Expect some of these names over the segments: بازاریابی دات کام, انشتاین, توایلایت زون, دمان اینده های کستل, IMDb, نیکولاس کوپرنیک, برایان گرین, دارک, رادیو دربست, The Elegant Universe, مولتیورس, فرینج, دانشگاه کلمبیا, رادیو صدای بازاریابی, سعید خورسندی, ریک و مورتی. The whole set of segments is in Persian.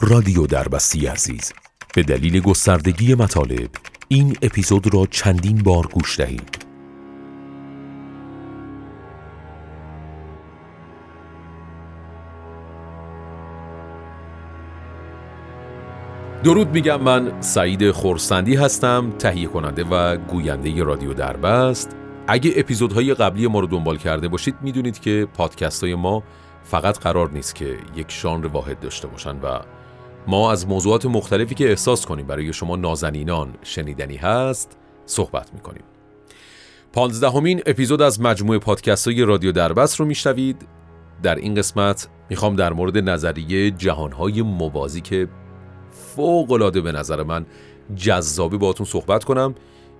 رادیو دربستی عزیز، به دلیل گستردگی مطالب این اپیزود را چندین بار گوش دهید. درود میگم، من سعید خورسندی هستم، تهیه کننده و گوینده رادیو دربست. اگه اپیزودهای قبلی ما رو دنبال کرده باشید میدونید که پادکست‌های ما فقط قرار نیست که یک ژانر واحد داشته باشن و ما از موضوعات مختلفی که احساس کنیم برای شما نازنینان شنیدنی هست صحبت میکنیم. 15مین اپیزود از مجموعه پادکست‌های رادیو دربست رو میشنوید. در این قسمت میخوام در مورد نظریه جهانهای موازی که فوق‌العاده به نظر من جذابه باهاتون صحبت کنم.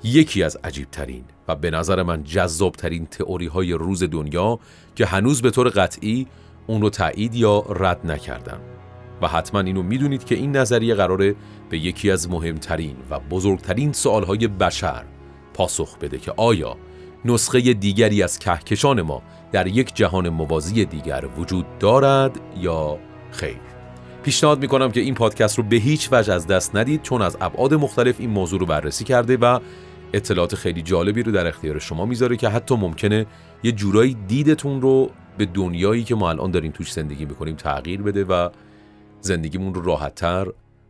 یکی از عجیب‌ترین و به نظر من جذاب‌ترین تئوری‌های روز دنیا که هنوز به طور قطعی اون رو تایید یا رد نکردن و حتما اینو میدونید که این نظریه قراره به یکی از مهمترین و بزرگترین سوالهای بشر پاسخ بده که آیا نسخه دیگری از کهکشان ما در یک جهان موازی دیگر وجود دارد یا خیر. پیشنهاد میکنم که این پادکست رو به هیچ وجه از دست ندید، چون از ابعاد مختلف این موضوع رو بررسی کرده و اطلاعات خیلی جالبی رو در اختیار شما میذاره که حتی ممکنه یه جورایی دیدتون رو به دنیایی که ما الان داریم توش زندگی میکنیم تغییر بده و زندگیمون رو راحت‌تر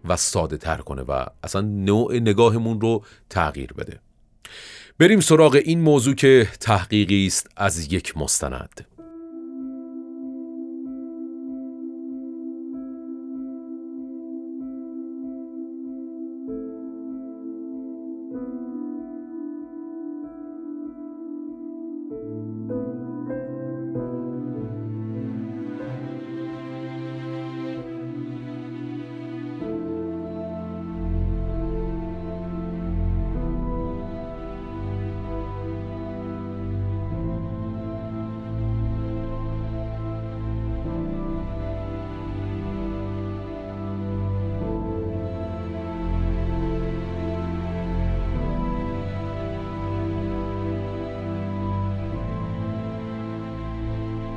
و ساده‌تر کنه و اصلا نوع نگاهمون رو تغییر بده. بریم سراغ این موضوع که تحقیقی است از یک مستند.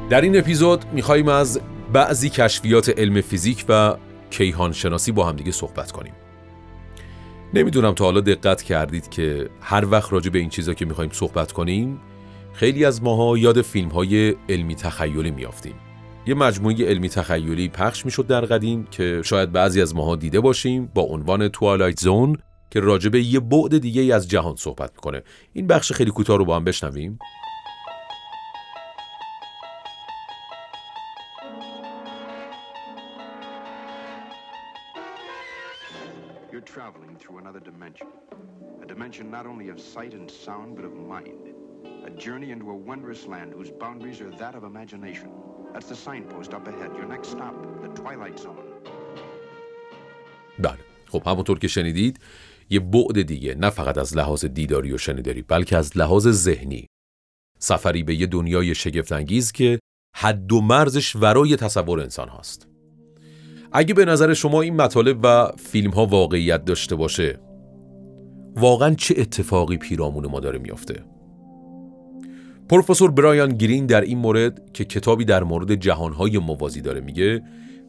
در این اپیزود می‌خوایم از بعضی کشفیات علم فیزیک و کیهانشناسی با هم دیگه صحبت کنیم. نمیدونم تا حالا دقت کردید که هر وقت راجع به این چیزا که می‌خوایم صحبت کنیم، خیلی از ماها یاد فیلم‌های علمی تخیلی میافتیم. یه مجموعه علمی تخیلی پخش میشد در قدیم که شاید بعضی از ماها دیده باشیم با عنوان توایلایت زون که راجع به یه بعد دیگه از جهان صحبت می‌کنه. این بخش خیلی کوتاه رو با هم بشنویم. Not only of sight and sound, but of mind. A journey into a wondrous land whose boundaries are that of imagination. That's the signpost up ahead. Your next stop, the Twilight Zone. بله، خب همونطور که شنیدید یه بعد دیگه، نه فقط از لحاظ دیداری و شنیداری بلکه از لحاظ ذهنی، سفری به یه دنیای شگفت‌انگیز که حد و مرزش ورای تصور انسان هاست. اگه به نظر شما این مطالب و فیلم ها واقعیت داشته باشه، واقعاً چه اتفاقی پیرامون ما داره میافته؟ پروفسور برایان گرین در این مورد که کتابی در مورد جهانهای موازی داره میگه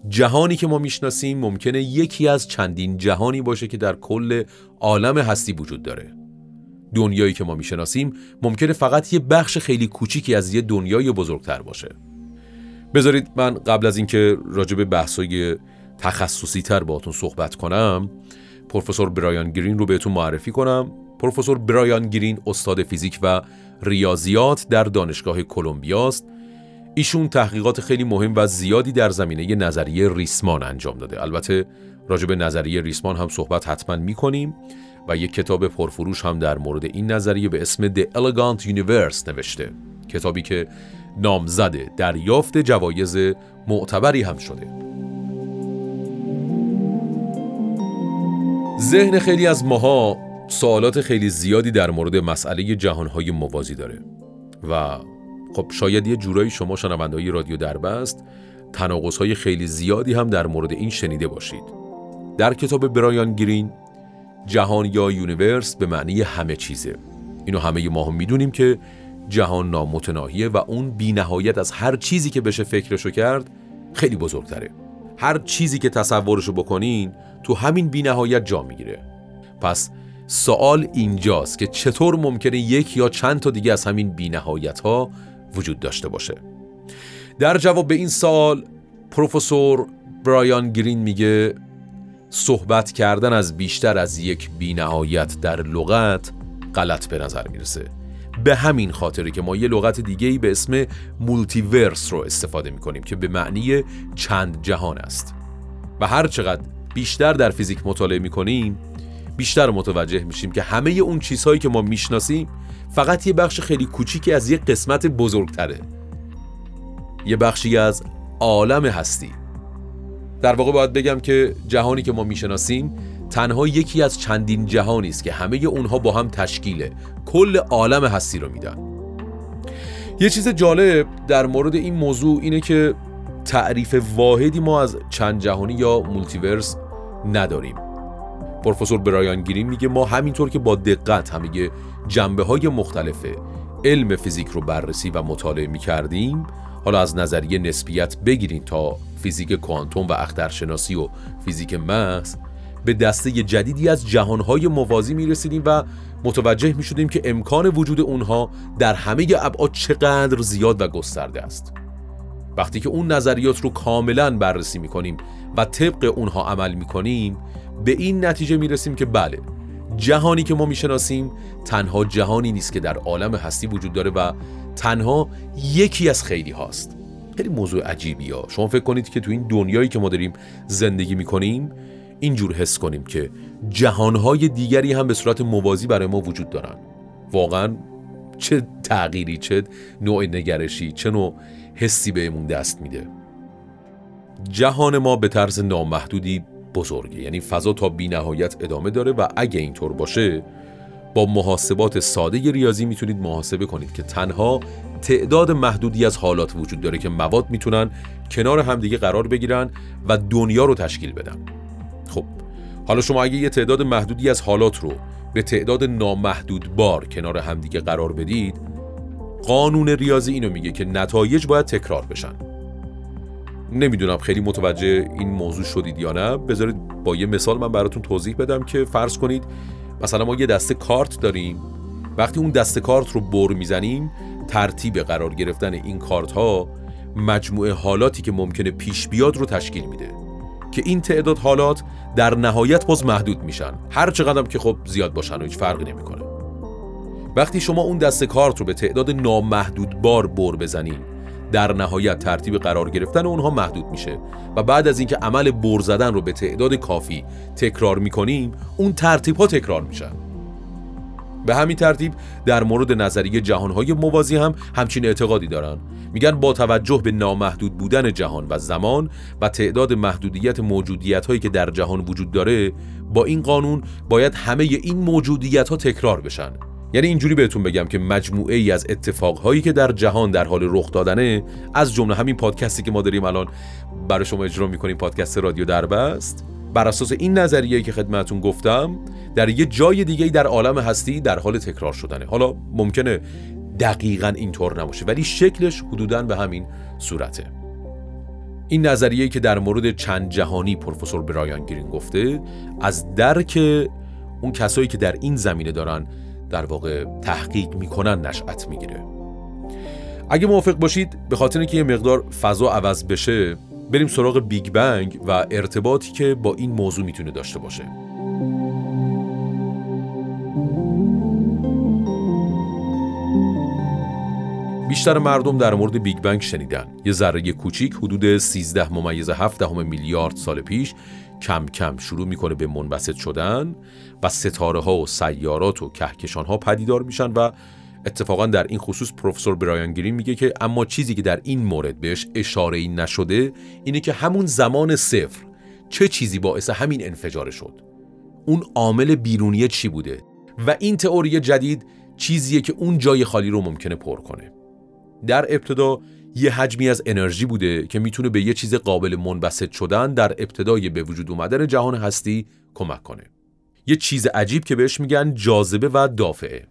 جهانی که ما میشناسیم ممکنه یکی از چندین جهانی باشه که در کل عالم هستی وجود داره. دنیایی که ما میشناسیم ممکنه فقط یه بخش خیلی کوچیکی از یه دنیای بزرگتر باشه. بذارید من قبل از اینکه راجع به بحث‌های تخصصی تر باهاتون صحبت کنم، پروفسور برایان گرین رو بهتون معرفی کنم. پروفسور برایان گرین استاد فیزیک و ریاضیات در دانشگاه کلمبیا است. ایشون تحقیقات خیلی مهم و زیادی در زمینه نظریه ریسمان انجام داده. البته راجع به نظریه ریسمان هم صحبت حتما می‌کنیم و یک کتاب پرفروش هم در مورد این نظریه به اسم The Elegant Universe نوشته. کتابی که نامزد دریافت جوایز معتبری هم شده. ذهن خیلی از ماها سوالات خیلی زیادی در مورد مسئله جهانهای موازی داره و خب شاید یه جورایی شما شنونده‌های رادیو دربست تناقض‌های خیلی زیادی هم در مورد این شنیده باشید. در کتاب برایان گرین جهان یا یونیورس به معنی همه چیزه. اینو همه ما هم میدونیم که جهان نامتناهیه و اون بی‌نهایت از هر چیزی که بشه فکرشو کرد خیلی بزرگتره. هر چیزی که تصورشو بکنین تو همین بی‌نهایت جا میگیره. پس سوال اینجاست که چطور ممکنه یک یا چند تا دیگه از همین بی‌نهایت‌ها وجود داشته باشه؟ در جواب به این سوال پروفسور برایان گرین میگه صحبت کردن از بیشتر از یک بی‌نهایت در لغت غلط به نظر میرسه. به همین خاطره که ما یه لغت دیگه‌ای به اسم مولتیورس رو استفاده می‌کنیم که به معنی چند جهان است. و هر چقدر بیشتر در فیزیک مطالعه می‌کنیم، بیشتر متوجه میشیم که همه اون چیزهایی که ما میشناسیم فقط یه بخش خیلی کوچیکی از یه قسمت بزرگتره، یه بخشی از عالم هستی. در واقع باید بگم که جهانی که ما میشناسیم تنها یکی از چندین جهانی است که همه اونها با هم تشکیل کل عالم هستی رو میدن. یه چیز جالب در مورد این موضوع اینه که تعریف واحدی ما از چند جهانی یا مولتیورس نداریم. پروفسور برایان گرین میگه ما همینطور که با دقت همه جنبه‌های مختلف علم فیزیک رو بررسی و مطالعه میکردیم، حالا از نظریه نسبیت بگیریم تا فیزیک کوانتوم و اخترشناسی و فیزیک محض، به دسته جدیدی از جهانهای موازی میرسیدیم و متوجه میشدیم که امکان وجود اونها در همه ابعاد چقدر زیاد و گسترده است. وقتی که اون نظریات رو کاملا بررسی میکنیم و طبق اونها عمل میکنیم، به این نتیجه میرسیم که بله، جهانی که ما میشناسیم تنها جهانی نیست که در عالم هستی وجود داره و تنها یکی از خیلی هاست. خیلی موضوع عجیبیه. شما فکر کنید که تو این دنیایی که ما داریم زندگی میکنیم اینجور حس کنیم که جهانهای دیگری هم به صورت موازی برای ما وجود دارن. واقعا چه تغییری، چه نوع نگرشی، چه نوع حسی بهمون دست میده. جهان ما به طرز نامحدودی بزرگه، یعنی فضا تا بی نهایت ادامه داره و اگه اینطور باشه با محاسبات ساده ریاضی میتونید محاسبه کنید که تنها تعداد محدودی از حالات وجود داره که مواد میتونن کنار همدیگه قرار بگیرن و دنیا رو تشکیل بدن. خب حالا شما اگه یه تعداد محدودی از حالات رو به تعداد نامحدود بار کنار همدیگه قرار بدید، قانون ریاضی اینو میگه که نتایج باید تکرار بشن. نمیدونم خیلی متوجه این موضوع شدید یا نه. بذارید با یه مثال من براتون توضیح بدم که فرض کنید مثلا ما یه دسته کارت داریم. وقتی اون دسته کارت رو بر میزنیم، ترتیب قرار گرفتن این کارت ها مجموعه حالاتی که ممکنه پیش بیاد رو تشکیل میده که این تعداد حالات در نهایت باز محدود میشن، هر چقدرم که خب زیاد باشن و هیچ فرقی نمیکنه. وقتی شما اون دسته کارت رو به تعداد نامحدود بار بر بزنید، در نهایت ترتیب قرار گرفتن اونها محدود میشه و بعد از اینکه عمل بر زدن رو به تعداد کافی تکرار میکنیم، اون ترتیب ها تکرار میشن. به همین ترتیب در مورد نظریه جهانهای موازی هم همچین اعتقادی دارن. میگن با توجه به نامحدود بودن جهان و زمان و تعداد محدودیت موجودیت هایی که در جهان وجود داره، با این قانون باید همه این موجودیت ها تکرار بشن. یعنی اینجوری بهتون بگم که مجموعه ای از اتفاقهایی که در جهان در حال رخ دادنه، از جمله همین پادکستی که ما داریم الان برای شما اجرا میکنیم، پادکست رادیو دربست، بر اساس این نظریه‌ای که خدمتتون گفتم در یه جای دیگه در عالم هستی در حال تکرار شدنه. حالا ممکنه دقیقاً اینطور نباشه ولی شکلش حدوداً به همین صورته. این نظریه‌ای که در مورد چند جهانی پروفسور برایان گرین گفته، از درک اون کسایی که در این زمینه دارن در واقع تحقیق میکنن نشأت میگیره. اگه موافق باشید، به خاطر اینکه یه مقدار فضا عوض بشه، بریم سراغ بیگ بنگ و ارتباطی که با این موضوع میتونه داشته باشه. بیشتر مردم در مورد بیگ بنگ شنیدن. یه ذره کوچیک حدود 13.7 میلیارد سال پیش کم کم شروع میکنه به منبسط شدن و ستاره ها و سیارات و کهکشان ها پدیدار میشن و اتفاقا در این خصوص پروفسور برایان گرین میگه که اما چیزی که در این مورد بهش اشاره‌ای نشده اینه که همون زمان صفر چه چیزی باعث همین انفجار شد، اون عامل بیرونی چی بوده و این تئوری جدید چیزیه که اون جای خالی رو ممکنه پر کنه. در ابتدا یه حجمی از انرژی بوده که میتونه به یه چیز قابل منبسط شدن در ابتدای به وجود اومدن جهان هستی کمک کنه. یه چیز عجیب که بهش میگن جاذبه و دافعه.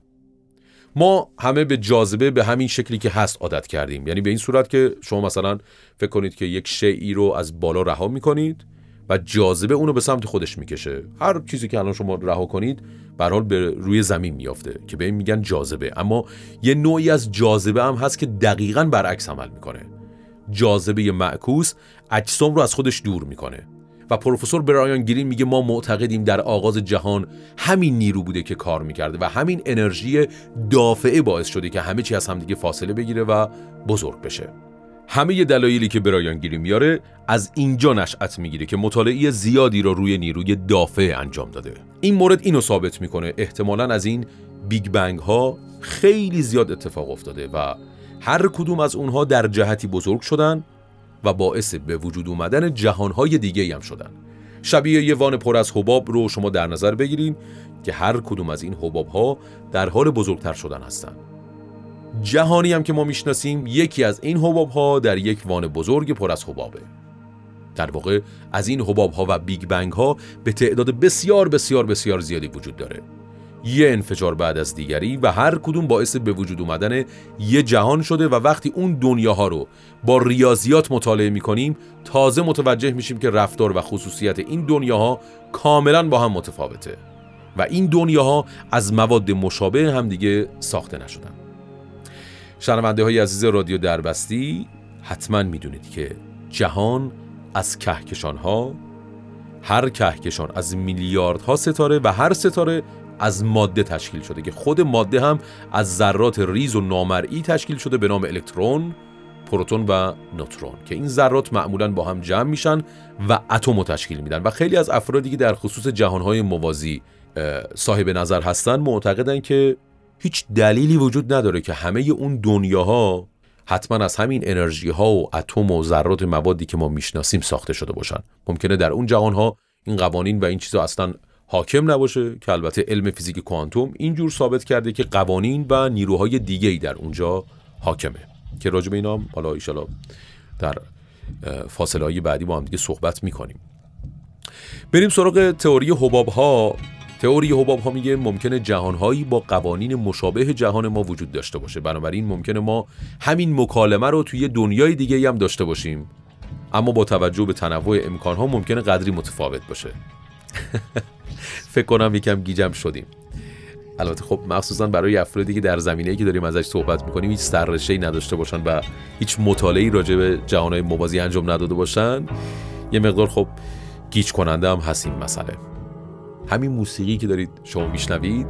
ما همه به جاذبه به همین شکلی که هست عادت کردیم، یعنی به این صورت که شما مثلا فکر کنید که یک شیئی رو از بالا رها میکنید و جاذبه اون رو به سمت خودش میکشه. هر چیزی که الان شما رها کنید به هر حال به روی زمین میافته که به این میگن جاذبه. اما یه نوعی از جاذبه هم هست که دقیقاً برعکس عمل میکنه. جاذبه معکوس اجسام رو از خودش دور میکنه و پروفسور برایان گرین میگه ما معتقدیم در آغاز جهان همین نیرو بوده که کار میکرده و همین انرژی دافعه باعث شده که همه چی از همدیگه فاصله بگیره و بزرگ بشه. همه دلایلی که برایان گرین میاره از اینجا نشأت میگیره که مطالعه زیادی را روی نیروی دافعه انجام داده. این مورد اینو ثابت میکنه احتمالاً از این بیگ بنگ ها خیلی زیاد اتفاق افتاده و هر کدوم از اونها در جهتی بزرگ شدن و باعث به وجود اومدن جهانهای دیگه هم شدن. شبیه یه وان پر از حباب رو شما در نظر بگیرین که هر کدوم از این حباب ها در حال بزرگتر شدن هستن. جهانی هم که ما میشناسیم یکی از این حباب ها در یک وان بزرگ پر از حبابه. در واقع از این حباب ها و بیگ بنگ ها به تعداد بسیار بسیار بسیار زیادی وجود داره، یه انفجار بعد از دیگری، و هر کدوم باعث به وجود اومدن یه جهان شده و وقتی اون دنیاها رو با ریاضیات مطالعه میکنیم تازه متوجه میشیم که رفتار و خصوصیت این دنیاها کاملا با هم متفاوته و این دنیاها از مواد مشابه هم دیگه ساخته نشدن. شنونده های عزیز رادیو دربستی، حتما میدونید که جهان از کهکشان ها، هر کهکشان از میلیاردها ستاره و هر ستاره از ماده تشکیل شده که خود ماده هم از ذرات ریز و نامرئی تشکیل شده به نام الکترون، پروتون و نوترون که این ذرات معمولاً با هم جمع میشن و اتمو تشکیل میدن. و خیلی از افرادی که در خصوص جهانهای موازی صاحب نظر هستن معتقدن که هیچ دلیلی وجود نداره که همه اون دنیاها حتما از همین انرژی ها و اتم و ذرات موادی که ما میشناسیم ساخته شده باشن. ممکنه در اون جهانها این قوانین و این چیزا اصلاً حاکم نباشه که البته علم فیزیک کوانتوم اینجور ثابت کرده که قوانین و نیروهای دیگه‌ای در اونجا حاکمه که راجع به اینا هم حالا ان شاءالله در فاصله‌های بعدی با هم دیگه صحبت می‌کنیم. بریم سراغ تئوری حباب‌ها. تئوری حباب‌ها میگه ممکنه جهان‌هایی با قوانین مشابه جهان ما وجود داشته باشه، بنابراین ممکنه ما همین مکالمه رو توی دنیای دیگه‌ای هم داشته باشیم، اما با توجه به تنوع امکان‌ها ممکنه قدری متفاوت باشه. فکر کنم یکم گیجم شدیم. البته خب مخصوصا برای افرادی که در زمینه‌ای که داریم ازش صحبت می‌کنیم هیچ سررشته‌ای نداشته باشن و هیچ مطالعه‌ای راجع به جهان‌های موازی انجام نداده باشن، یه مقدار خب گیج کننده هم هست این مسئله. همین موسیقی که دارید شما میشنوید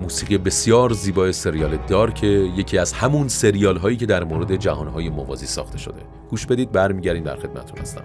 موسیقی بسیار زیبای سریال دارک، یکی از همون سریال‌هایی که در مورد جهان‌های موازی ساخته شده. گوش بدید، برمیگردیم در خدمتتون هستم.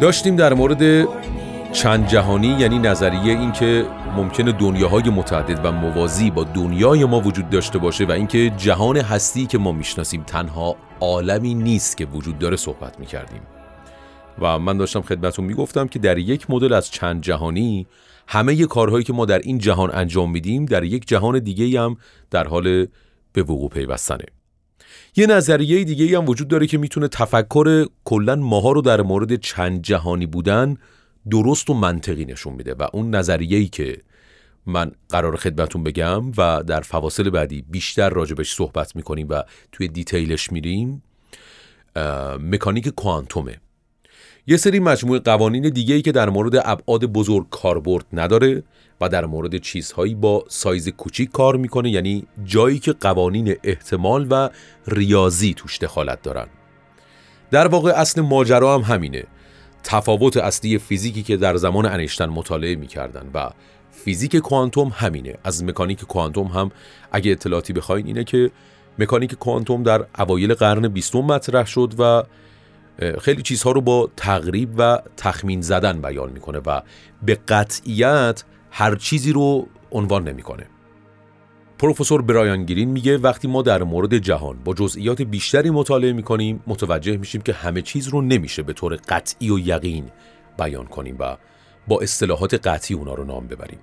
داشتیم در مورد چند جهانی، یعنی نظریه این که ممکنه دنیاهای متعدد و موازی با دنیای ما وجود داشته باشه و اینکه جهان هستی که ما میشناسیم تنها عالمی نیست که وجود داره صحبت میکردیم و من داشتم خدمتتون میگفتم که در یک مدل از چند جهانی همه کارهایی که ما در این جهان انجام میدیم در یک جهان دیگه هم در حال به وقوع پیوستنه. یه نظریه دیگه هم وجود داره که میتونه تفکر کلاً ماها رو در مورد چند جهانی بودن درست و منطقی نشون میده و اون نظریه‌ای که من قرار خدمتون بگم و در فواصل بعدی بیشتر راجبش صحبت میکنیم و توی دیتیلش میریم، مکانیک کوانتومه. یه سری مجموعه قوانین دیگه‌ای که در مورد ابعاد بزرگ کاربرد نداره و در مورد چیزهایی با سایز کوچیک کار میکنه، یعنی جایی که قوانین احتمال و ریاضی توش دخالت دارن. در واقع اصل ماجرا هم همینه. تفاوت اصلی فیزیکی که در زمان انشتین مطالعه میکردن و فیزیک کوانتوم همینه. از مکانیک کوانتوم هم اگه اطلاعاتی بخواین اینه که مکانیک کوانتوم در اوایل قرن 20 مطرح شد و خیلی چیزها رو با تقریب و تخمین زدن بیان میکنه و به قطعیت هر چیزی رو عنوان نمیکنه. پروفسور برایان گرین میگه وقتی ما در مورد جهان با جزئیات بیشتری مطالعه میکنیم متوجه میشیم که همه چیز رو نمیشه به طور قطعی و یقین بیان کنیم و با اصطلاحات قطعی اونا رو نام ببریم.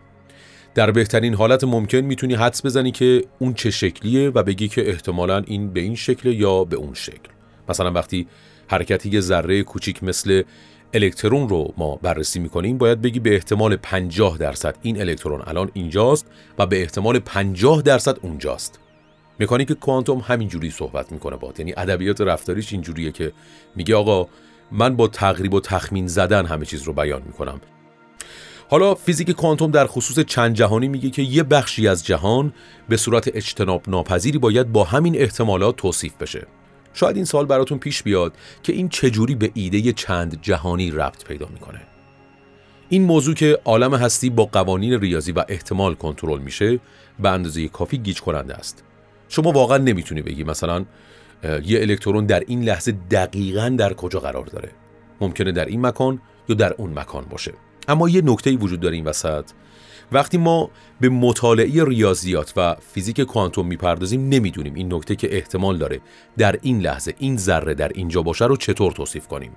در بهترین حالت ممکن میتونی حدس بزنی که اون چه شکلیه و بگی که احتمالاً این به این شکل یا به اون شکل. مثلا وقتی حرکتی یه ذره کوچیک مثل الکترون رو ما بررسی میکنیم باید بگی به احتمال 50% این الکترون الان اینجاست و به احتمال 50% اونجاست. مکانیک کوانتوم همینجوری صحبت میکنه باهات، یعنی ادبیات رفتاریش اینجوریه که میگه آقا من با تقریب و تخمین زدن همه چیز رو بیان میکنم. حالا فیزیک کوانتوم در خصوص چند جهانی میگه که یه بخشی از جهان به صورت اجتناب ناپذیری باید با همین احتمالات توصیف بشه. شاید این سوال براتون پیش بیاد که این چجوری به ایده چند جهانی ربط پیدا میکنه. این موضوع که عالم هستی با قوانین ریاضی و احتمال کنترل میشه به اندازه کافی گیج کننده است. شما واقعا نمیتونی بگی مثلا یه الکترون در این لحظه دقیقاً در کجا قرار داره. ممکنه در این مکان یا در اون مکان باشه. اما یه نکته‌ای وجود داره این وسط. وقتی ما به مطالعه ریاضیات و فیزیک کوانتوم میپردازیم نمیدونیم این نکته که احتمال داره در این لحظه این ذره در اینجا باشه رو چطور توصیف کنیم.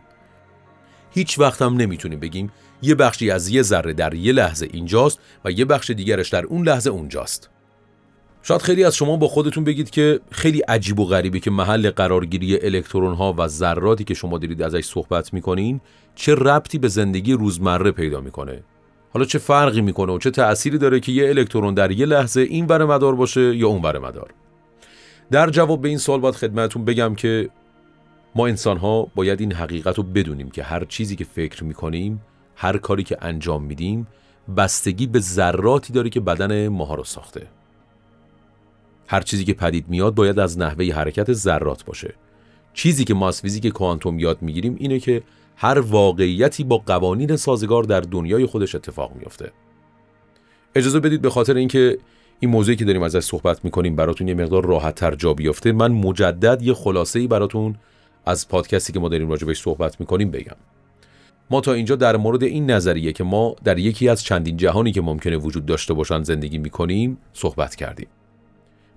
هیچ وقت هم نمیتونیم بگیم یه بخشی از یه ذره در یه لحظه اینجاست و یه بخش دیگرش در اون لحظه اونجاست. شاید خیلی از شما با خودتون بگید که خیلی عجیب و غریبه که محل قرارگیری الکترون‌ها و ذراتی که شما دارید ازش صحبت می‌کنین چه ربطی به زندگی روزمره پیدا می‌کنه. حالا چه فرقی میکنه و چه تأثیری داره که یه الکترون در یه لحظه این ور مدار باشه یا اون ور مدار؟ در جواب به این سوال باید خدمتتون بگم که ما انسان‌ها باید این حقیقت رو بدونیم که هر چیزی که فکر میکنیم، هر کاری که انجام میدیم بستگی به ذراتی داره که بدن ماها رو ساخته. هر چیزی که پدید میاد باید از نحوه حرکت ذرات باشه. چیزی که ما از فیزیک کوانتوم یاد میگیریم اینه که هر واقعیتی با قوانین سازگار در دنیای خودش اتفاق میفته. اجازه بدید به خاطر اینکه این موضوعی که داریم ازش صحبت میکنیم براتون یه مقدار راحت‌تر جا بیفته، من مجدد یه خلاصه‌ای براتون از پادکستی که ما داریم راجع بهش صحبت میکنیم بگم. ما تا اینجا در مورد این نظریه که ما در یکی از چندین جهانی که ممکنه وجود داشته باشن زندگی میکنیم صحبت کردیم.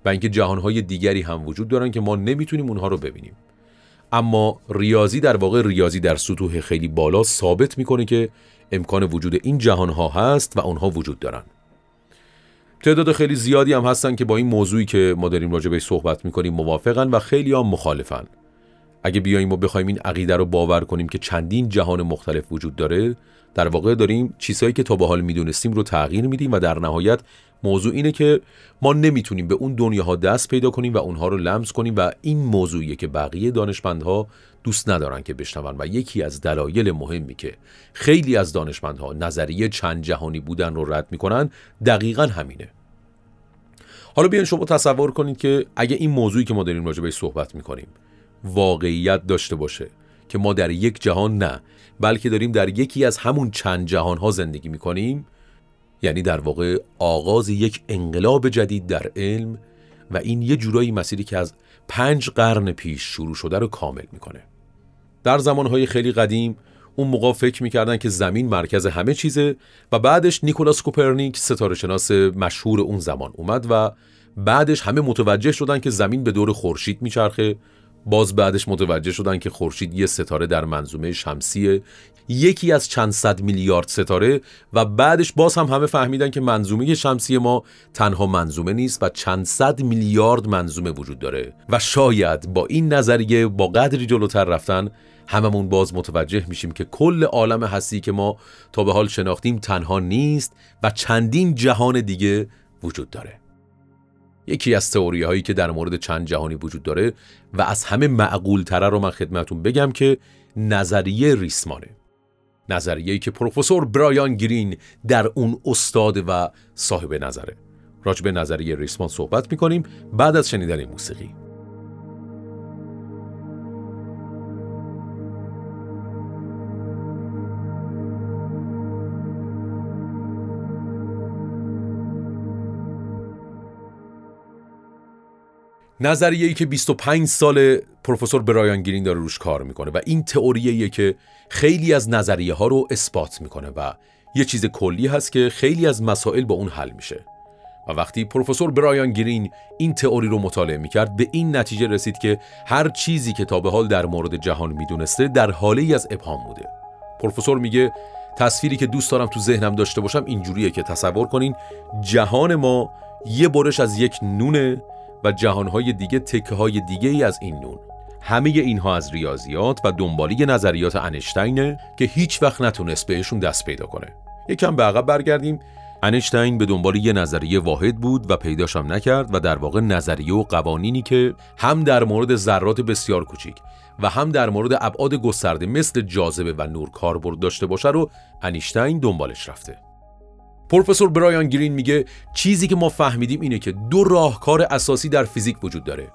و اینکه جهان‌های دیگری هم وجود دارن که ما نمیتونیم اونها رو ببینیم. اما ریاضی در سطوح خیلی بالا ثابت میکنه که امکان وجود این جهانها هست و اونها وجود دارن. تعداد خیلی زیادی هم هستن که با این موضوعی که ما داریم راجع بهش صحبت میکنیم موافقن و خیلی هم مخالفن. اگه بیاییم و بخوایم این عقیده رو باور کنیم که چندین جهان مختلف وجود داره، در واقع داریم چیزهایی که تا به حال میدونستیم رو تغییر میدیم و در نهایت موضوع اینه که ما نمیتونیم به اون دنیاها دست پیدا کنیم و اونها رو لمس کنیم و این موضوعیه که بقیه دانشمندها دوست ندارن که بشنون و یکی از دلایل مهمی که خیلی از دانشمندها نظریه چند جهانی بودن رو رد میکنن دقیقاً همینه. حالا بیاین شما تصور کنید که اگه این موضوعی که ما داریم راجع بهش صحبت میکنیم واقعیت داشته باشه که ما در یک جهان نه بلکه داریم در یکی از همون چند جهانها زندگی میکنیم، یعنی در واقع آغاز یک انقلاب جدید در علم و این یه جورایی مسیری که از 5 قرن پیش شروع شده رو کامل میکنه. در زمانهای خیلی قدیم اون موقع فکر میکردن که زمین مرکز همه چیزه و بعدش نیکولاس کوپرنیک ستاره شناس مشهور اون زمان اومد و بعدش همه متوجه شدن که زمین به دور خورشید میچرخه. باز بعدش متوجه شدن که خورشید یه ستاره در منظومه شمسیه، یکی از چند صد میلیارد ستاره و بعدش باز هم همه فهمیدن که منظومه شمسی ما تنها منظومه نیست و چند صد میلیارد منظومه وجود داره و شاید با این نظریه با قدری جلوتر رفتن هممون باز متوجه میشیم که کل عالم هستی که ما تا به حال شناختیم تنها نیست و چندین جهان دیگه وجود داره. یکی از تئوری هایی که در مورد چند جهانی وجود داره و از همه معقول تره رو من خدمتون بگم که نظریه ریسمانه. نظریه‌ای که پروفسور برایان گرین در اون استاد و صاحب نظره. راجع به نظریه ریسمان صحبت می‌کنیم بعد از شنیدن این موسیقی. نظریه‌ای که 25 سال پروفسور برایان گرین داره روش کار میکنه و این تئوریه که خیلی از نظریه ها رو اثبات میکنه و یه چیز کلی هست که خیلی از مسائل با اون حل میشه. و وقتی پروفسور برایان گرین این تئوری رو مطالعه میکرد به این نتیجه رسید که هر چیزی که تا به حال در مورد جهان میدونسته در حاله‌ای از ابهام بوده. پروفسور میگه تصویری که دوست دارم تو ذهنم داشته باشم اینجوریه که تصور کنین جهان ما یه برش از یک نونه و جهانهای دیگه تکه‌های دیگه‌ای از این نون. همه اینها از ریاضیات و دنبالی نظریات انشتاینه که هیچ وقت نتونست بهشون دست پیدا کنه. یکم به عقب برگردیم. انشتاین به دنبال یه نظریه واحد بود و پیداش هم نکرد و در واقع نظریه و قوانینی که هم در مورد ذرات بسیار کوچیک و هم در مورد ابعاد گسترده مثل جاذبه و نور کاربرد داشته باشه رو انشتاین دنبالش رفته. پروفسور برایان گرین میگه چیزی که ما فهمیدیم اینه که دو راهکار اساسی در فیزیک وجود داره.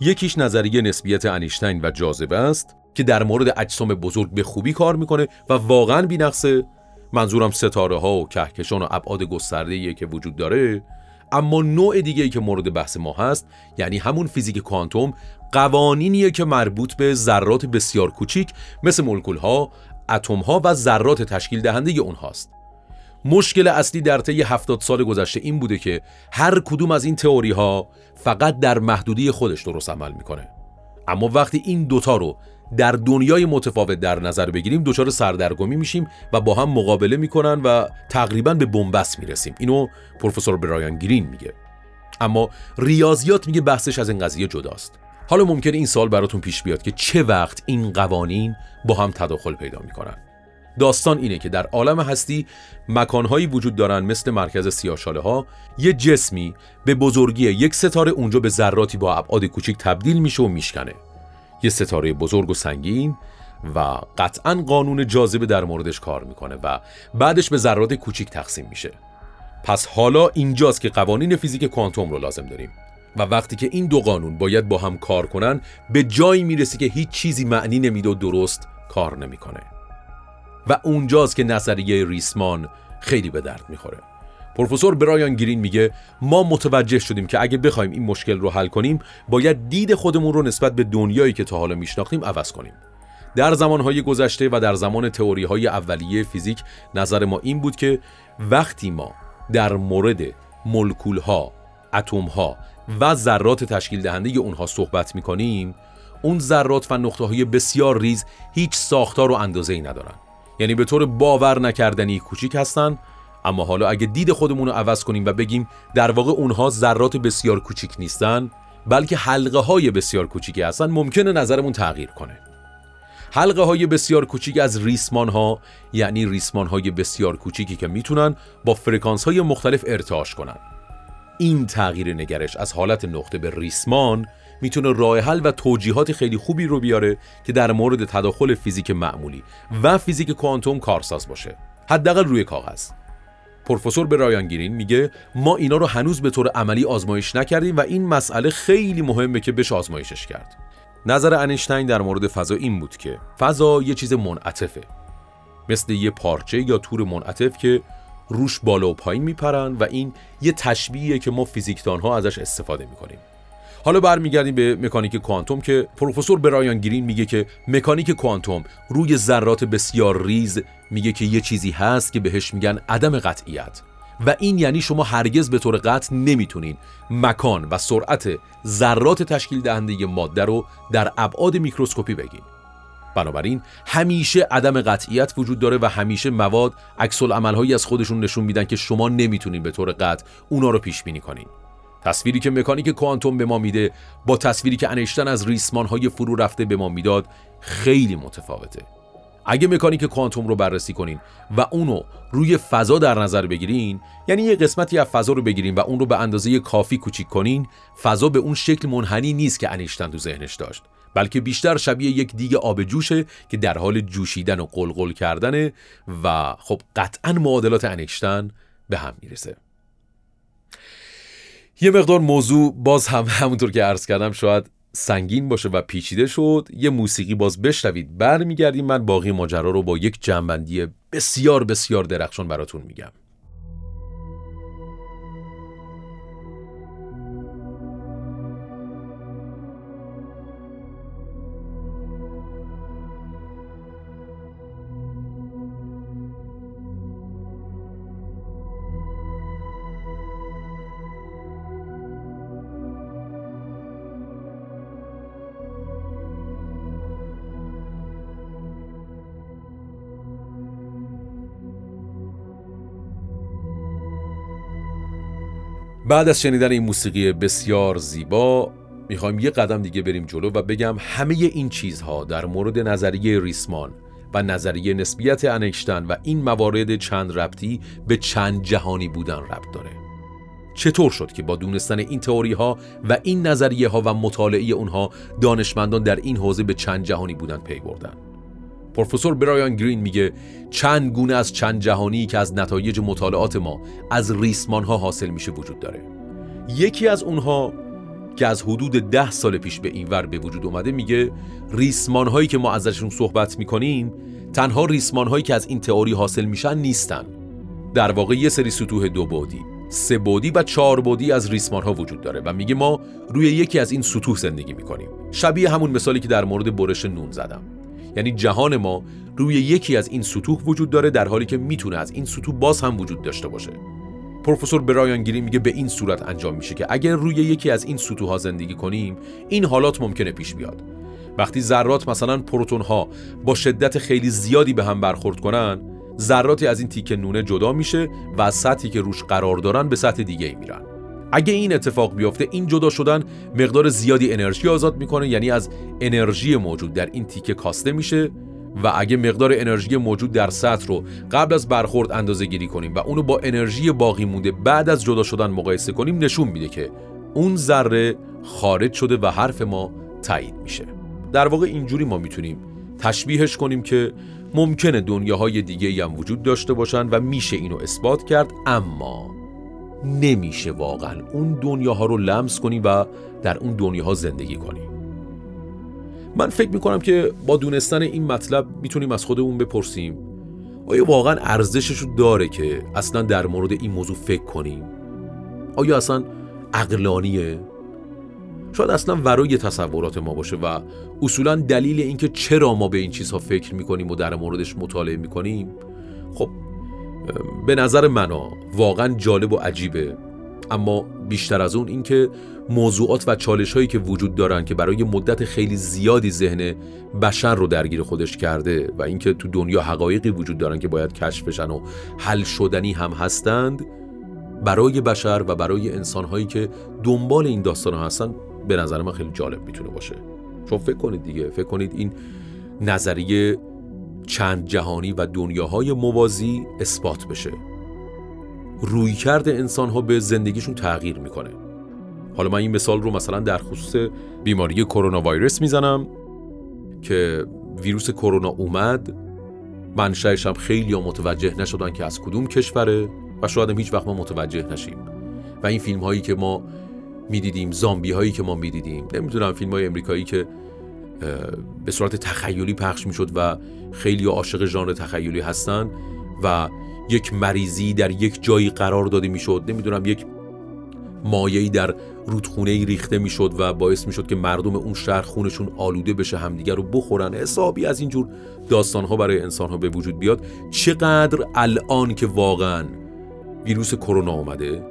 یکیش نظریه نسبیت انشتاین و جاذبه است که در مورد اجسام بزرگ به خوبی کار میکنه و واقعاً بی‌نقصه. منظورم ستاره ها و کهکشان و ابعاد گسترده‌ایه که وجود داره. اما نوع دیگه‌ای که مورد بحث ما هست یعنی همون فیزیک کوانتوم قوانینیه که مربوط به ذرات بسیار کوچیک مثل مولکول‌ها، اتم‌ها و ذرات تشکیل دهنده اونهاست. مشکل اصلی در طی 70 سال گذشته این بوده که هر کدوم از این تئوری ها فقط در محدوده خودش درست عمل میکنه. اما وقتی این دوتا رو در دنیای متفاوت در نظر بگیریم دچار سردرگمی میشیم و با هم مقابله میکنن و تقریبا به بنبست میرسیم. اینو پروفسور برایان گرین میگه. اما ریاضیات میگه بحثش از این قضیه جداست. حالا ممکنه این سوال براتون پیش بیاد که چه وقت این قوانین با هم تداخل پیدا میکنن. داستان اینه که در عالم هستی مکانهایی وجود دارن مثل مرکز سیاه‌چاله ها. یه جسمی به بزرگی یک ستاره اونجا به ذراتی با ابعاد کوچک تبدیل میشه و میشکنه. یه ستاره بزرگ و سنگین و قطعاً قانون جاذبه در موردش کار میکنه و بعدش به ذرات کوچک تقسیم میشه. پس حالا اینجاست که قوانین فیزیک کوانتوم رو لازم داریم و وقتی که این دو قانون باید با هم کار کنن به جایی میرسی که هیچ چیزی معنی نمیده و درست کار نمیکنه. و اونجاست که نظریه ریسمان خیلی به درد میخوره. پروفسور برایان گرین میگه ما متوجه شدیم که اگه بخوایم این مشکل رو حل کنیم باید دید خودمون رو نسبت به دنیایی که تا حالا میشناختیم عوض کنیم. در زمانهای گذشته و در زمان تئوری‌های اولیه فیزیک نظر ما این بود که وقتی ما در مورد مولکول‌ها، اتم‌ها و ذرات تشکیل دهنده اونها صحبت میکنیم اون ذرات و نقطه‌های بسیار ریز هیچ ساختار و اندازه‌ای ندارن. یعنی به طور باور نکردنی کوچیک هستن. اما حالا اگه دید خودمون رو عوض کنیم و بگیم در واقع اونها ذرات بسیار کوچیک نیستن بلکه حلقه های بسیار کوچیکی هستن ممکنه نظرمون تغییر کنه. حلقه های بسیار کوچیک از ریسمان ها یعنی ریسمان های بسیار کوچیکی که میتونن با فرکانس های مختلف ارتعاش کنن. این تغییر نگرش از حالت نقطه به ریسمان میتونه راه حل و توجیهات خیلی خوبی رو بیاره که در مورد تداخل فیزیک معمولی و فیزیک کوانتوم کارساز باشه، حداقل روی کاغذ. پروفسور برایان گرین میگه ما اینا رو هنوز به طور عملی آزمایش نکردیم و این مسئله خیلی مهمه که بشه آزمایشش کرد. نظر انشتاین در مورد فضا این بود که فضا یه چیز منعطفه، مثل یه پارچه یا تور منعطف که روش بالا و پایین میپرن و این یه تشبیهیه که ما فیزیکدان‌ها ازش استفاده میکنیم. حالا برمیگردیم به مکانیک کوانتوم که پروفسور برایان گرین میگه که مکانیک کوانتوم روی ذرات بسیار ریز میگه که یه چیزی هست که بهش میگن عدم قطعیت و این یعنی شما هرگز به طور قطع نمیتونین مکان و سرعت ذرات تشکیل دهنده ماده رو در ابعاد میکروسکوپی بگین. بنابراین همیشه عدم قطعیت وجود داره و همیشه مواد عکس‌العمل‌هایی از خودشون نشون میدن که شما نمیتونین به طور قطع اونا رو پیش بینی کنین. تصویری که مکانیک کوانتوم به ما میده با تصویری که انشتاین از ریسمان‌های فرو رفته به ما میداد خیلی متفاوته. اگه مکانیک کوانتوم رو بررسی کنین و اونو روی فضا در نظر بگیرین، یعنی یه قسمتی از فضا رو بگیرین و اون رو به اندازه کافی کوچیک کنین، فضا به اون شکل منحنی نیست که انشتاین تو ذهنش داشت، بلکه بیشتر شبیه یک دیگ آبجوشه که در حال جوشیدن و قلقل کردنه و خب قطعاً معادلات انشتاین به هم میرسه. یه مقدار موضوع باز هم همونطور که عرض کردم شاید سنگین باشه و پیچیده شد. یه موسیقی باز بشنوید، برمیگردیم من باقی ماجرا رو با یک جنبندی بسیار بسیار درخشان براتون میگم. بعد از شنیدن این موسیقی بسیار زیبا میخوایم یه قدم دیگه بریم جلو و بگم همه این چیزها در مورد نظریه ریسمان و نظریه نسبیت انشتاین و این موارد چند ربطی به چند جهانی بودن ربط داره. چطور شد که با دونستن این تئوری ها و این نظریه ها و مطالعه اونها دانشمندان در این حوزه به چند جهانی بودن پی بردن؟ پروفسور برایان گرین میگه چند گونه از چند جهانی که از نتایج مطالعات ما از ریسمان ها حاصل میشه وجود داره. یکی از اونها که از حدود 10 سال پیش به اینور به وجود اومده میگه ریسمان هایی که ما ازشون صحبت میکنیم تنها ریسمان هایی که از این تئوری حاصل میشن نیستن. در واقع یه سری سطوح 2 بعدی، 3 بعدی و 4 بعدی از ریسمان ها وجود داره و میگه ما روی یکی از این سطوح زندگی میکنیم. شبیه همون مثالی که در مورد برش نون زدم. یعنی جهان ما روی یکی از این سطوح وجود داره در حالی که میتونه از این سطوح باز هم وجود داشته باشه. پروفسور برایان گرین میگه به این صورت انجام میشه که اگر روی یکی از این سطوح ها زندگی کنیم این حالات ممکنه پیش بیاد. وقتی ذرات مثلا پروتون ها با شدت خیلی زیادی به هم برخورد کنن، ذراتی از این تیکه نونه جدا میشه و از سطحی که روش قرار دارن به سطح دیگه‌ای میرن. اگه این اتفاق بیفته این جدا شدن مقدار زیادی انرژی آزاد میکنه، یعنی از انرژی موجود در این تیکه کاسته میشه و اگه مقدار انرژی موجود در سطح رو قبل از برخورد اندازه گیری کنیم و اونو با انرژی باقی مونده بعد از جدا شدن مقایسه کنیم نشون میده که اون ذره خارج شده و حرف ما تایید میشه. در واقع اینجوری ما میتونیم تشبیهش کنیم که ممکنه دنیاهای دیگه‌ای هم وجود داشته باشن و میشه اینو اثبات کرد، اما نمیشه واقعا اون دنیاها رو لمس کنی و در اون دنیاها زندگی کنی. من فکر میکنم که با دونستن این مطلب میتونیم از خودمون بپرسیم آیا واقعا ارزشش رو داره که اصلا در مورد این موضوع فکر کنیم؟ آیا اصلا عقلانیه؟ شاید اصلا ورای تصورات ما باشه و اصولا دلیل اینکه چرا ما به این چیزها فکر میکنیم و در موردش مطالعه میکنیم خب به نظر من واقعا جالب و عجیبه، اما بیشتر از اون این که موضوعات و چالش هایی که وجود دارن که برای مدت خیلی زیادی ذهن بشر رو درگیر خودش کرده و اینکه تو دنیا حقایقی وجود دارن که باید کشف بشن و حل شدنی هم هستند برای بشر و برای انسان هایی که دنبال این داستان ها هستن، به نظر من خیلی جالب میتونه باشه. شما فکر کنید دیگه، فکر کنید این نظریه چند جهانی و دنیاهای موازی اثبات بشه، رویکرد انسان‌ها به زندگیشون تغییر میکنه. حالا من این مثال رو مثلا در خصوص بیماری کرونا ویروس میزنم که ویروس کرونا اومد، منشأش هم خیلی متوجه نشدن که از کدوم کشوره و شاید هم هیچ وقت ما متوجه نشیم و این فیلم هایی که ما میدیدیم، زامبی هایی که ما میدیدیم، نمیدونم فیلم های امریکایی که به صورت تخیلی پخش میشد و خیلی عاشق ژانر تخیلی هستن و یک مریضی در یک جایی قرار داده میشد، نمیدونم یک مایعی در رودخونه ریخته میشد و باعث میشد که مردم اون شهر خونشون آلوده بشه، همدیگر رو بخورن. حسابی از اینجور داستان ها برای انسان ها به وجود بیاد. چقدر الان که واقعا ویروس کرونا اومده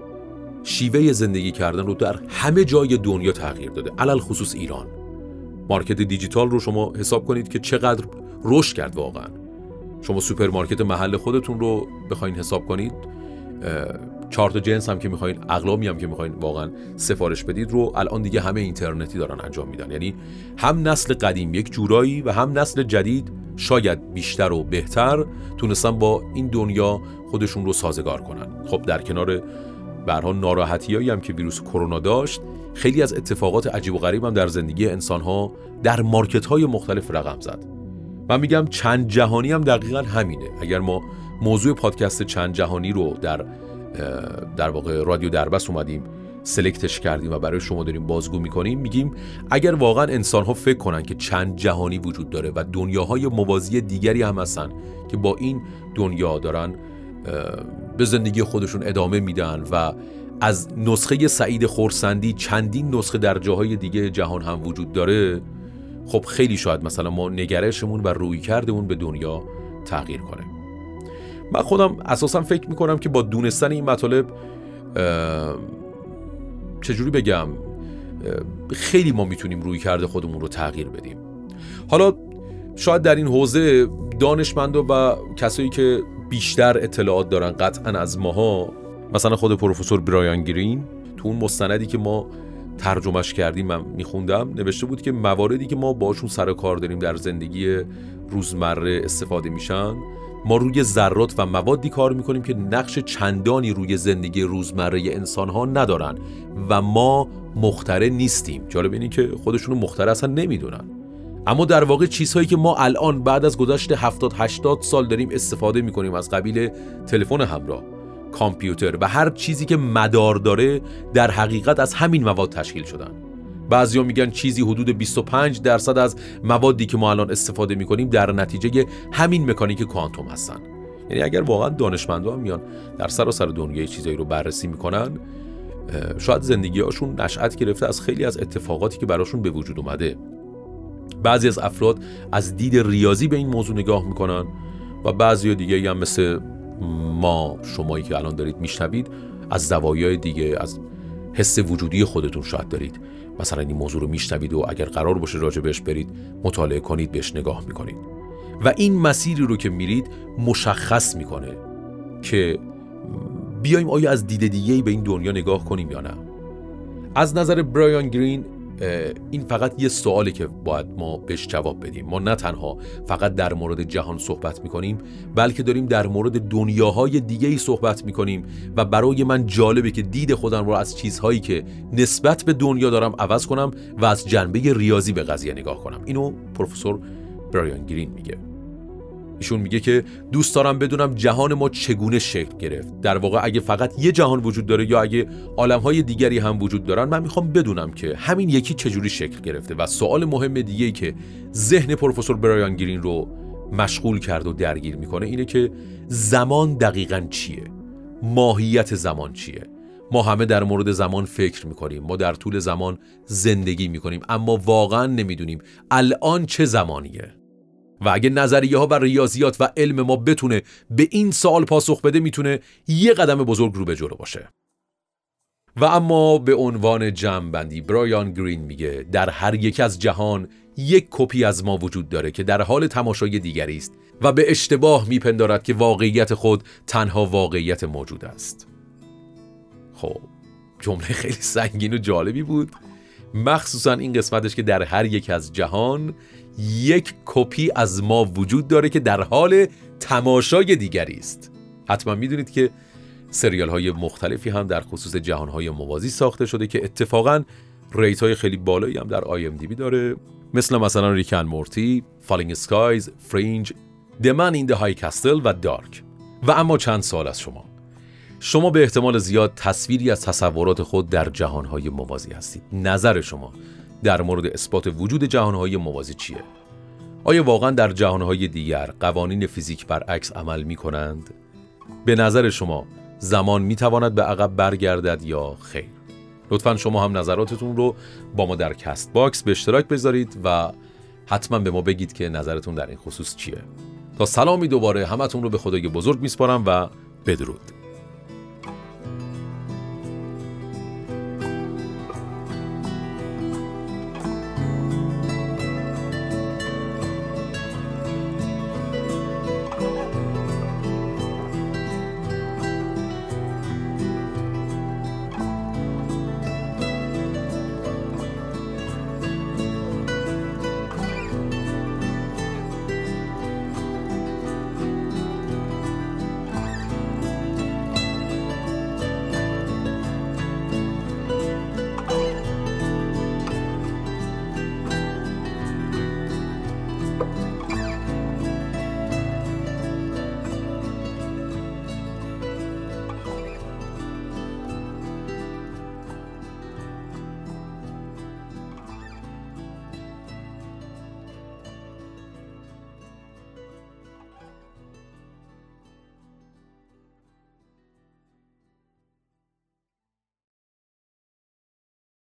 شیوه زندگی کردن رو در همه جای دنیا تغییر داده، علل خصوص ایران. مارکت دیجیتال رو شما حساب کنید که چقدر رشد کرد واقعا. شما سوپرمارکت محل خودتون رو بخواید حساب کنید، چهار تا جنس هم که می‌خواید، اقلامی هم که می‌خواید واقعا سفارش بدید رو الان دیگه همه اینترنتی دارن انجام میدن. یعنی هم نسل قدیم یک جورایی و هم نسل جدید شاید بیشتر و بهتر تونستن با این دنیا خودشون رو سازگار کنن. خب در کنار به هر حال ناراحتیایی هم که ویروس کرونا داشت، خیلی از اتفاقات عجیب و غریب هم در زندگی انسان‌ها در مارکت‌های مختلف رقم زد. من میگم چند جهانی هم دقیقاً همینه. اگر ما موضوع پادکست چند جهانی رو در واقع رادیو دربست اومدیم سلکتش کردیم و برای شما داریم بازگو میکنیم، میگیم اگر واقعا انسان‌ها فکر کنن که چند جهانی وجود داره و دنیاهای موازی دیگری هم هستن که با این دنیا دارن به زندگی خودشون ادامه میدن و از نسخه سعید خورسندی چندین نسخه در جاهای دیگه جهان هم وجود داره، خب خیلی شاید مثلا ما نگرشمون و رویکردمون به دنیا تغییر کنه. من خودم اساسا فکر میکنم که با دونستن این مطالب چجوری بگم خیلی ما میتونیم رویکرد خودمون رو تغییر بدیم. حالا شاید در این حوزه دانشمندا و کسایی که بیشتر اطلاعات دارن قطعا از ماها، مثلا خود پروفسور برایان گرین تو اون مستندی که ما ترجمهش کردیم من میخوندم، نوشته بود که مواردی که ما باشون سر کار داریم در زندگی روزمره استفاده میشن، ما روی ذرات و موادی کار میکنیم که نقش چندانی روی زندگی روزمره انسانها ندارن و ما مخترع نیستیم. جالب اینه که خودشونو مخترع اصلا نمیدونن، اما در واقع چیزهایی که ما الان بعد از گذشت 70-80 سال داریم استفاده میکنیم، از قبیل تلفن همراه، کامپیوتر و هر چیزی که مدار داره، در حقیقت از همین مواد تشکیل شدن. بعضیا میگن چیزی حدود 25% از موادی که ما الان استفاده میکنیم در نتیجه همین مکانیک کوانتوم هستن. یعنی اگر واقعا دانشمندا میان در سراسر دنیا چیزایی رو بررسی میکنن، شاید زندگی‌هاشون نشأت گرفته از خیلی از اتفاقاتی که براشون به وجود اومده. بعضی از افراد از دید ریاضی به این موضوع نگاه میکنن و بعضیا دیگه هم مثل ما، شمایی که الان دارید میشنوید، از زوایای دیگه، از حس وجودی خودتون شاید دارید مثلا این موضوع رو میشنوید و اگر قرار باشه راجع بهش برید مطالعه کنید، بهش نگاه میکنید و این مسیری رو که میرید مشخص میکنه که بیایم آیا از دید دیگه‌ای به این دنیا نگاه کنیم یا نه. از نظر برایان گرین این فقط یه سواله که باید ما بهش جواب بدیم. ما نه تنها فقط در مورد جهان صحبت میکنیم، بلکه داریم در مورد دنیاهای دیگه‌ای صحبت میکنیم و برای من جالبه که دید خودم رو از چیزهایی که نسبت به دنیا دارم عوض کنم و از جنبه ریاضی به قضیه نگاه کنم. اینو پروفسور برایان گرین میگه. ایشون میگه که دوست دارم بدونم جهان ما چگونه شکل گرفت. در واقع اگه فقط یه جهان وجود داره یا اگه عالم‌های دیگری هم وجود دارن، من میخوام بدونم که همین یکی چجوری شکل گرفته. و سوال مهم دیگه‌ای که ذهن پروفسور برایان گرین رو مشغول کرد و درگیر میکنه اینه که زمان دقیقاً چیه؟ ماهیت زمان چیه؟ ما همه در مورد زمان فکر میکنیم، ما در طول زمان زندگی میکنیم، اما واقعاً نمیدونیم الان چه زمانیه. و اگه نظریه‌ها و ریاضیات و علم ما بتونه به این سوال پاسخ بده، میتونه یه قدم بزرگ رو به جلو باشه. و اما به عنوان جمع‌بندی برایان گرین میگه در هر یک از جهان یک کپی از ما وجود داره که در حال تماشای دیگری است و به اشتباه میپندارد که واقعیت خود تنها واقعیت موجود است. خب جمله خیلی سنگین و جالبی بود، مخصوصا این قسمتش که در هر یک از جهان یک کپی از ما وجود داره که در حال تماشای دیگری است. حتما میدونید که سریال های مختلفی هم در خصوص جهان های موازی ساخته شده که اتفاقا ریت های خیلی بالایی هم در IMDb داره، مثلا ریک و مورتی، فالینگ اسکایز، فرینج، دمان اینده های کستل و دارک. و اما چند سال از شما به احتمال زیاد تصویری از تصورات خود در جهان های موازی هستید. نظر شما در مورد اثبات وجود جهان‌های موازی چیه؟ آیا واقعاً در جهان‌های دیگر قوانین فیزیک برعکس عمل می‌کنند؟ به نظر شما زمان می‌تواند به عقب برگردد یا خیر؟ لطفاً شما هم نظراتتون رو با ما در کست باکس به اشتراک بذارید و حتماً به ما بگید که نظرتون در این خصوص چیه. تا سلامی دوباره همتون رو به خدای بزرگ می‌سپارم و بدرود.